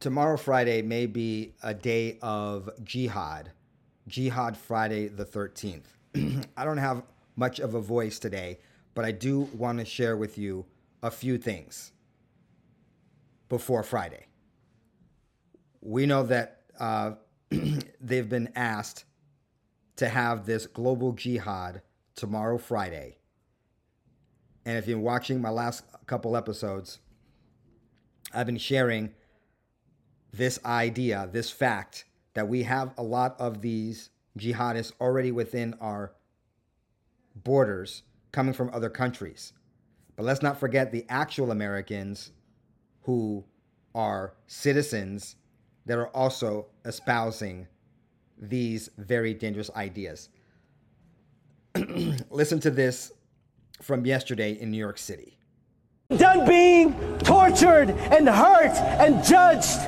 Tomorrow, Friday, may be a day of jihad. Jihad Friday the 13th. I don't have much of a voice today, but I do want to share with you a few things before Friday. We know that they've been asked to have this global jihad tomorrow, Friday. And if you're watching my last couple episodes, I've been sharing this idea, this fact, that we have a lot of these jihadists already within our borders coming from other countries. But let's not forget the actual Americans who are citizens that are also espousing these very dangerous ideas. Listen to this from yesterday in New York City. Done being tortured and hurt and judged.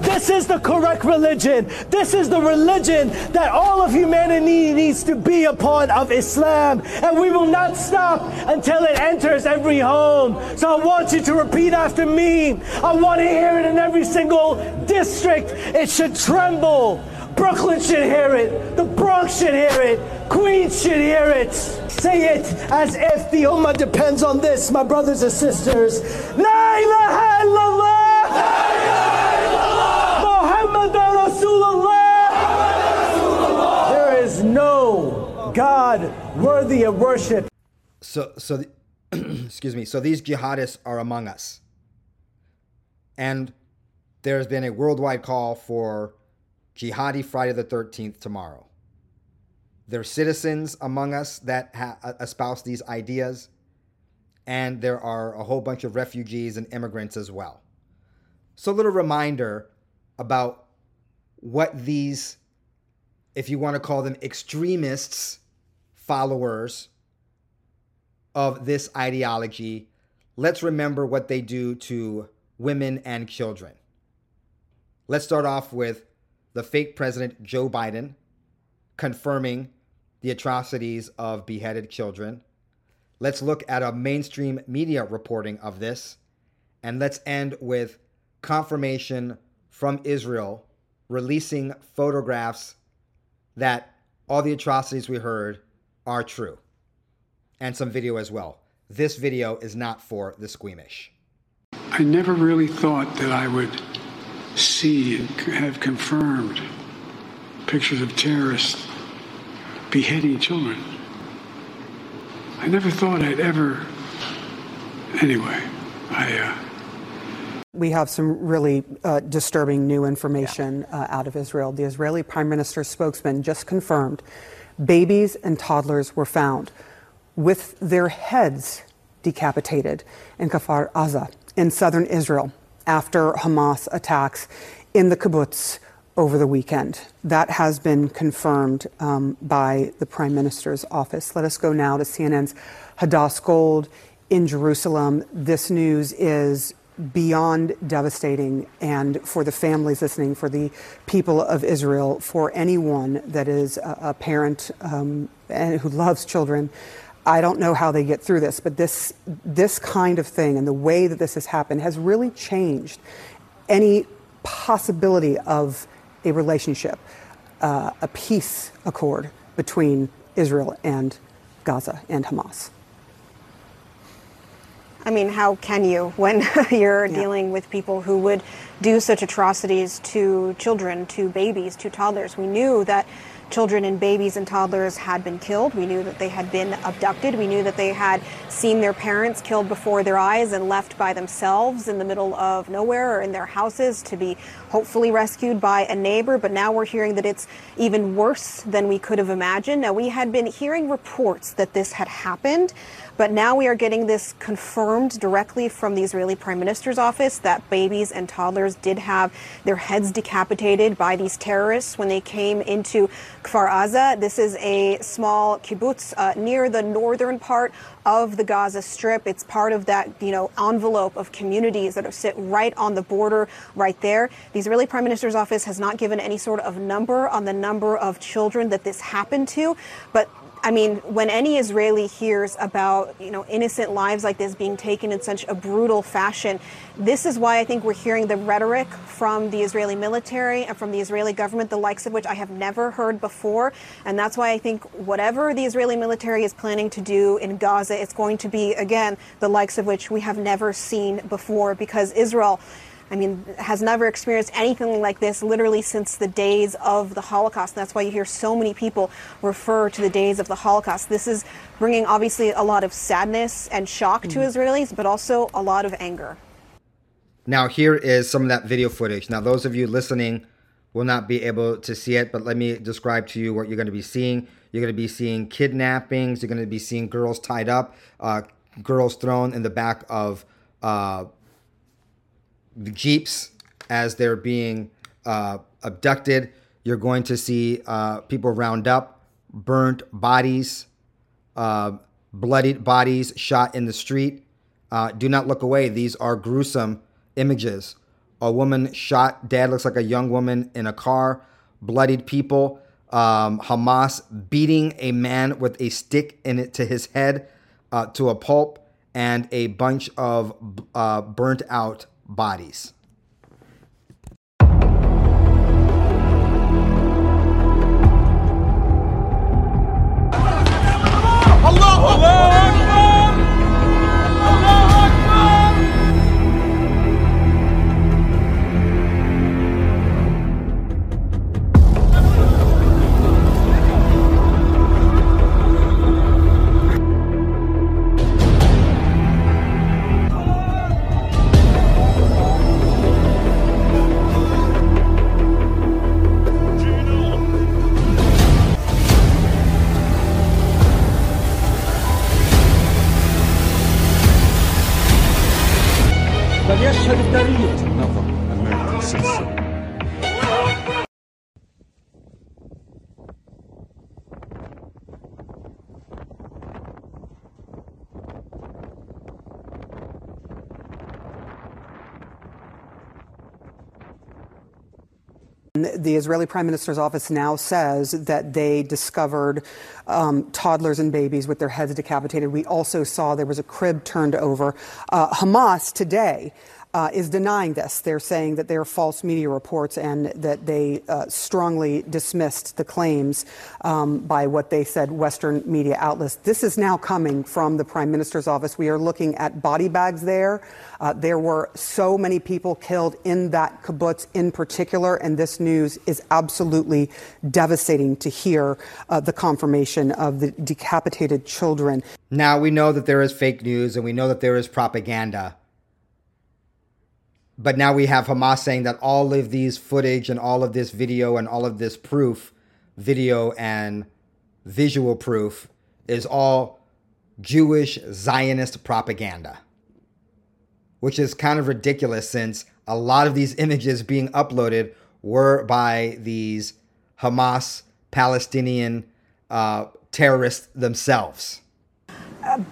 This is the correct religion. This is the religion that all of humanity needs to be a part of, Islam. And we will not stop until it enters every home. So I want you to repeat after me. I want to hear it in every single district. It should tremble. Brooklyn should hear it. The Bronx should hear it. Queens should hear it. Say it as if the Ummah depends on this, my brothers and sisters. La ilaha illallah. La ilaha illallah. Muhammadur Rasulullah. Muhammadur Rasulullah. There is no God worthy of worship. So these jihadists are among us. And there's been a worldwide call for Jihadi Friday the 13th tomorrow. There are citizens among us that espouse these ideas, and there are a whole bunch of refugees and immigrants as well. So a little reminder about what these, if you want to call them extremists, followers of this ideology, let's remember what they do to women and children. Let's start off with the fake president, Joe Biden, confirming the atrocities of beheaded children. Let's look at a mainstream media reporting of this. And let's end with confirmation from Israel releasing photographs that all the atrocities we heard are true. And some video as well. This video is not for the squeamish. I never really thought that I would see and have confirmed pictures of terrorists beheading children. I never thought I'd ever. Anyway, we have some really disturbing new information out of Israel. The Israeli Prime Minister's spokesman just confirmed babies and toddlers were found with their heads decapitated in Kfar Aza in southern Israel after Hamas attacks in the kibbutz over the weekend. That has been confirmed by the Prime Minister's office. Let us go now to CNN's Hadas Gold in Jerusalem. This news is beyond devastating, and for the families listening, for the people of Israel, for anyone that is a parent and who loves children, I don't know how they get through this, but this kind of thing and the way that this has happened has really changed any possibility of a relationship, a peace accord between Israel and Gaza and Hamas. I mean, how can you when you're dealing with people who would do such atrocities to children, to babies, to toddlers? We knew that children and babies and toddlers had been killed. We knew that they had been abducted. We knew that they had seen their parents killed before their eyes and left by themselves in the middle of nowhere or in their houses to be hopefully rescued by a neighbor. But now we're hearing that it's even worse than we could have imagined. Now, we had been hearing reports that this had happened, but now we are getting this confirmed directly from the Israeli Prime Minister's office that babies and toddlers did have their heads decapitated by these terrorists when they came into Kfar Aza. This is a small kibbutz near the northern part of the Gaza Strip. It's part of that, envelope of communities that sit right on the border right there. The Israeli Prime Minister's office has not given any sort of number on the number of children that this happened to, but I mean, when any Israeli hears about, innocent lives like this being taken in such a brutal fashion, this is why I think we're hearing the rhetoric from the Israeli military and from the Israeli government, the likes of which I have never heard before. And that's why I think whatever the Israeli military is planning to do in Gaza, it's going to be, again, the likes of which we have never seen before, because Israel, has never experienced anything like this literally since the days of the Holocaust. And that's why you hear so many people refer to the days of the Holocaust. This is bringing, obviously, a lot of sadness and shock to Israelis, but also a lot of anger. Now, here is some of that video footage. Now, those of you listening will not be able to see it, but let me describe to you what you're going to be seeing. You're going to be seeing kidnappings. You're going to be seeing girls tied up, girls thrown in the back of the jeeps as they're being abducted. You're going to see people round up, burnt bodies, bloodied bodies shot in the street. Do not look away. These are gruesome images. A woman shot dead, looks like a young woman in a car, bloodied people, Hamas beating a man with a stick in it to his head to a pulp, and a bunch of burnt out bodies. Another American citizen. The Israeli Prime Minister's office now says that they discovered toddlers and babies with their heads decapitated. We also saw there was a crib turned over. Hamas today is denying this. They're saying that they are false media reports and that they strongly dismissed the claims by what they said Western media outlets. This is now coming from the Prime Minister's office. We are looking at body bags there. There were so many people killed in that kibbutz in particular, and this news is absolutely devastating to hear the confirmation of the decapitated children. Now, we know that there is fake news and we know that there is propaganda. But now we have Hamas saying that all of these footage and all of this video and all of this proof, video and visual proof, is all Jewish Zionist propaganda, which is kind of ridiculous since a lot of these images being uploaded were by these Hamas Palestinian terrorists themselves.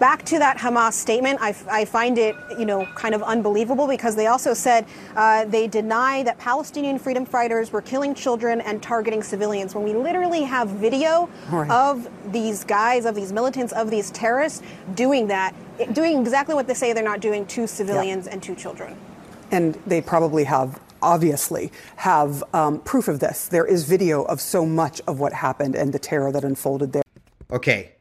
Back to that Hamas statement, I find it, kind of unbelievable, because they also said they deny that Palestinian freedom fighters were killing children and targeting civilians, when we literally have video of these guys, of these militants, of these terrorists doing that, doing exactly what they say they're not doing to civilians and to children. And they probably have, obviously, have proof of this. There is video of so much of what happened and the terror that unfolded there. Okay.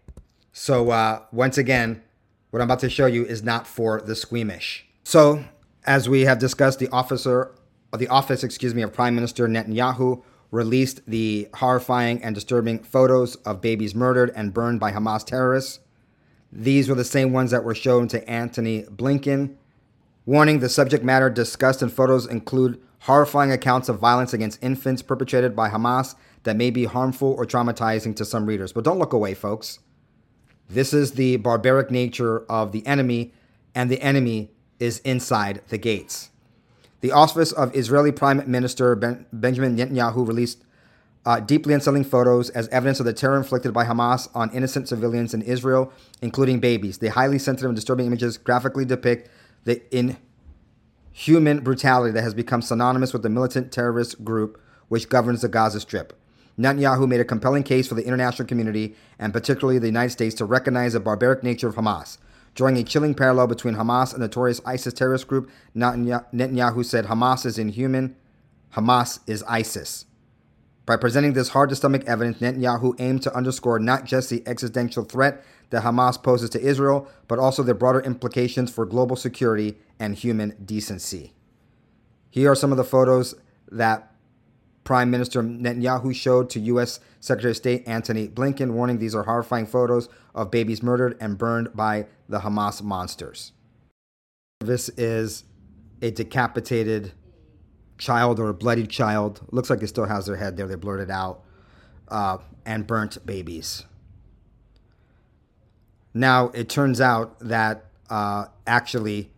So once again, what I'm about to show you is not for the squeamish. So as we have discussed, the office of Prime Minister Netanyahu released the horrifying and disturbing photos of babies murdered and burned by Hamas terrorists. These were the same ones that were shown to Antony Blinken. Warning, the subject matter discussed in photos include horrifying accounts of violence against infants perpetrated by Hamas that may be harmful or traumatizing to some readers. But don't look away, folks. This is the barbaric nature of the enemy, and the enemy is inside the gates. The office of Israeli Prime Minister Benjamin Netanyahu released deeply unsettling photos as evidence of the terror inflicted by Hamas on innocent civilians in Israel, including babies. The highly sensitive and disturbing images graphically depict the inhuman brutality that has become synonymous with the militant terrorist group which governs the Gaza Strip. Netanyahu made a compelling case for the international community and particularly the United States to recognize the barbaric nature of Hamas. Drawing a chilling parallel between Hamas and the notorious ISIS terrorist group, Netanyahu said Hamas is inhuman, Hamas is ISIS. By presenting this hard-to-stomach evidence, Netanyahu aimed to underscore not just the existential threat that Hamas poses to Israel, but also the broader implications for global security and human decency. Here are some of the photos that Prime Minister Netanyahu showed to U.S. Secretary of State Antony Blinken, warning these are horrifying photos of babies murdered and burned by the Hamas monsters. This is a decapitated child or a bloody child. Looks like it still has their head there. They blurred it out. And burnt babies. Now, it turns out that actually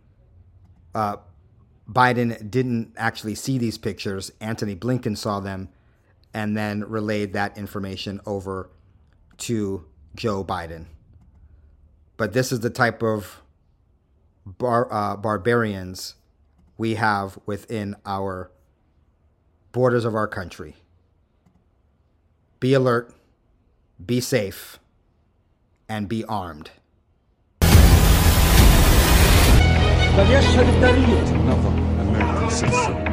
Biden didn't actually see these pictures. Antony Blinken saw them and then relayed that information over to Joe Biden. But this is the type of barbarians we have within our borders of our country. Be alert, be safe, and be armed. American citizen.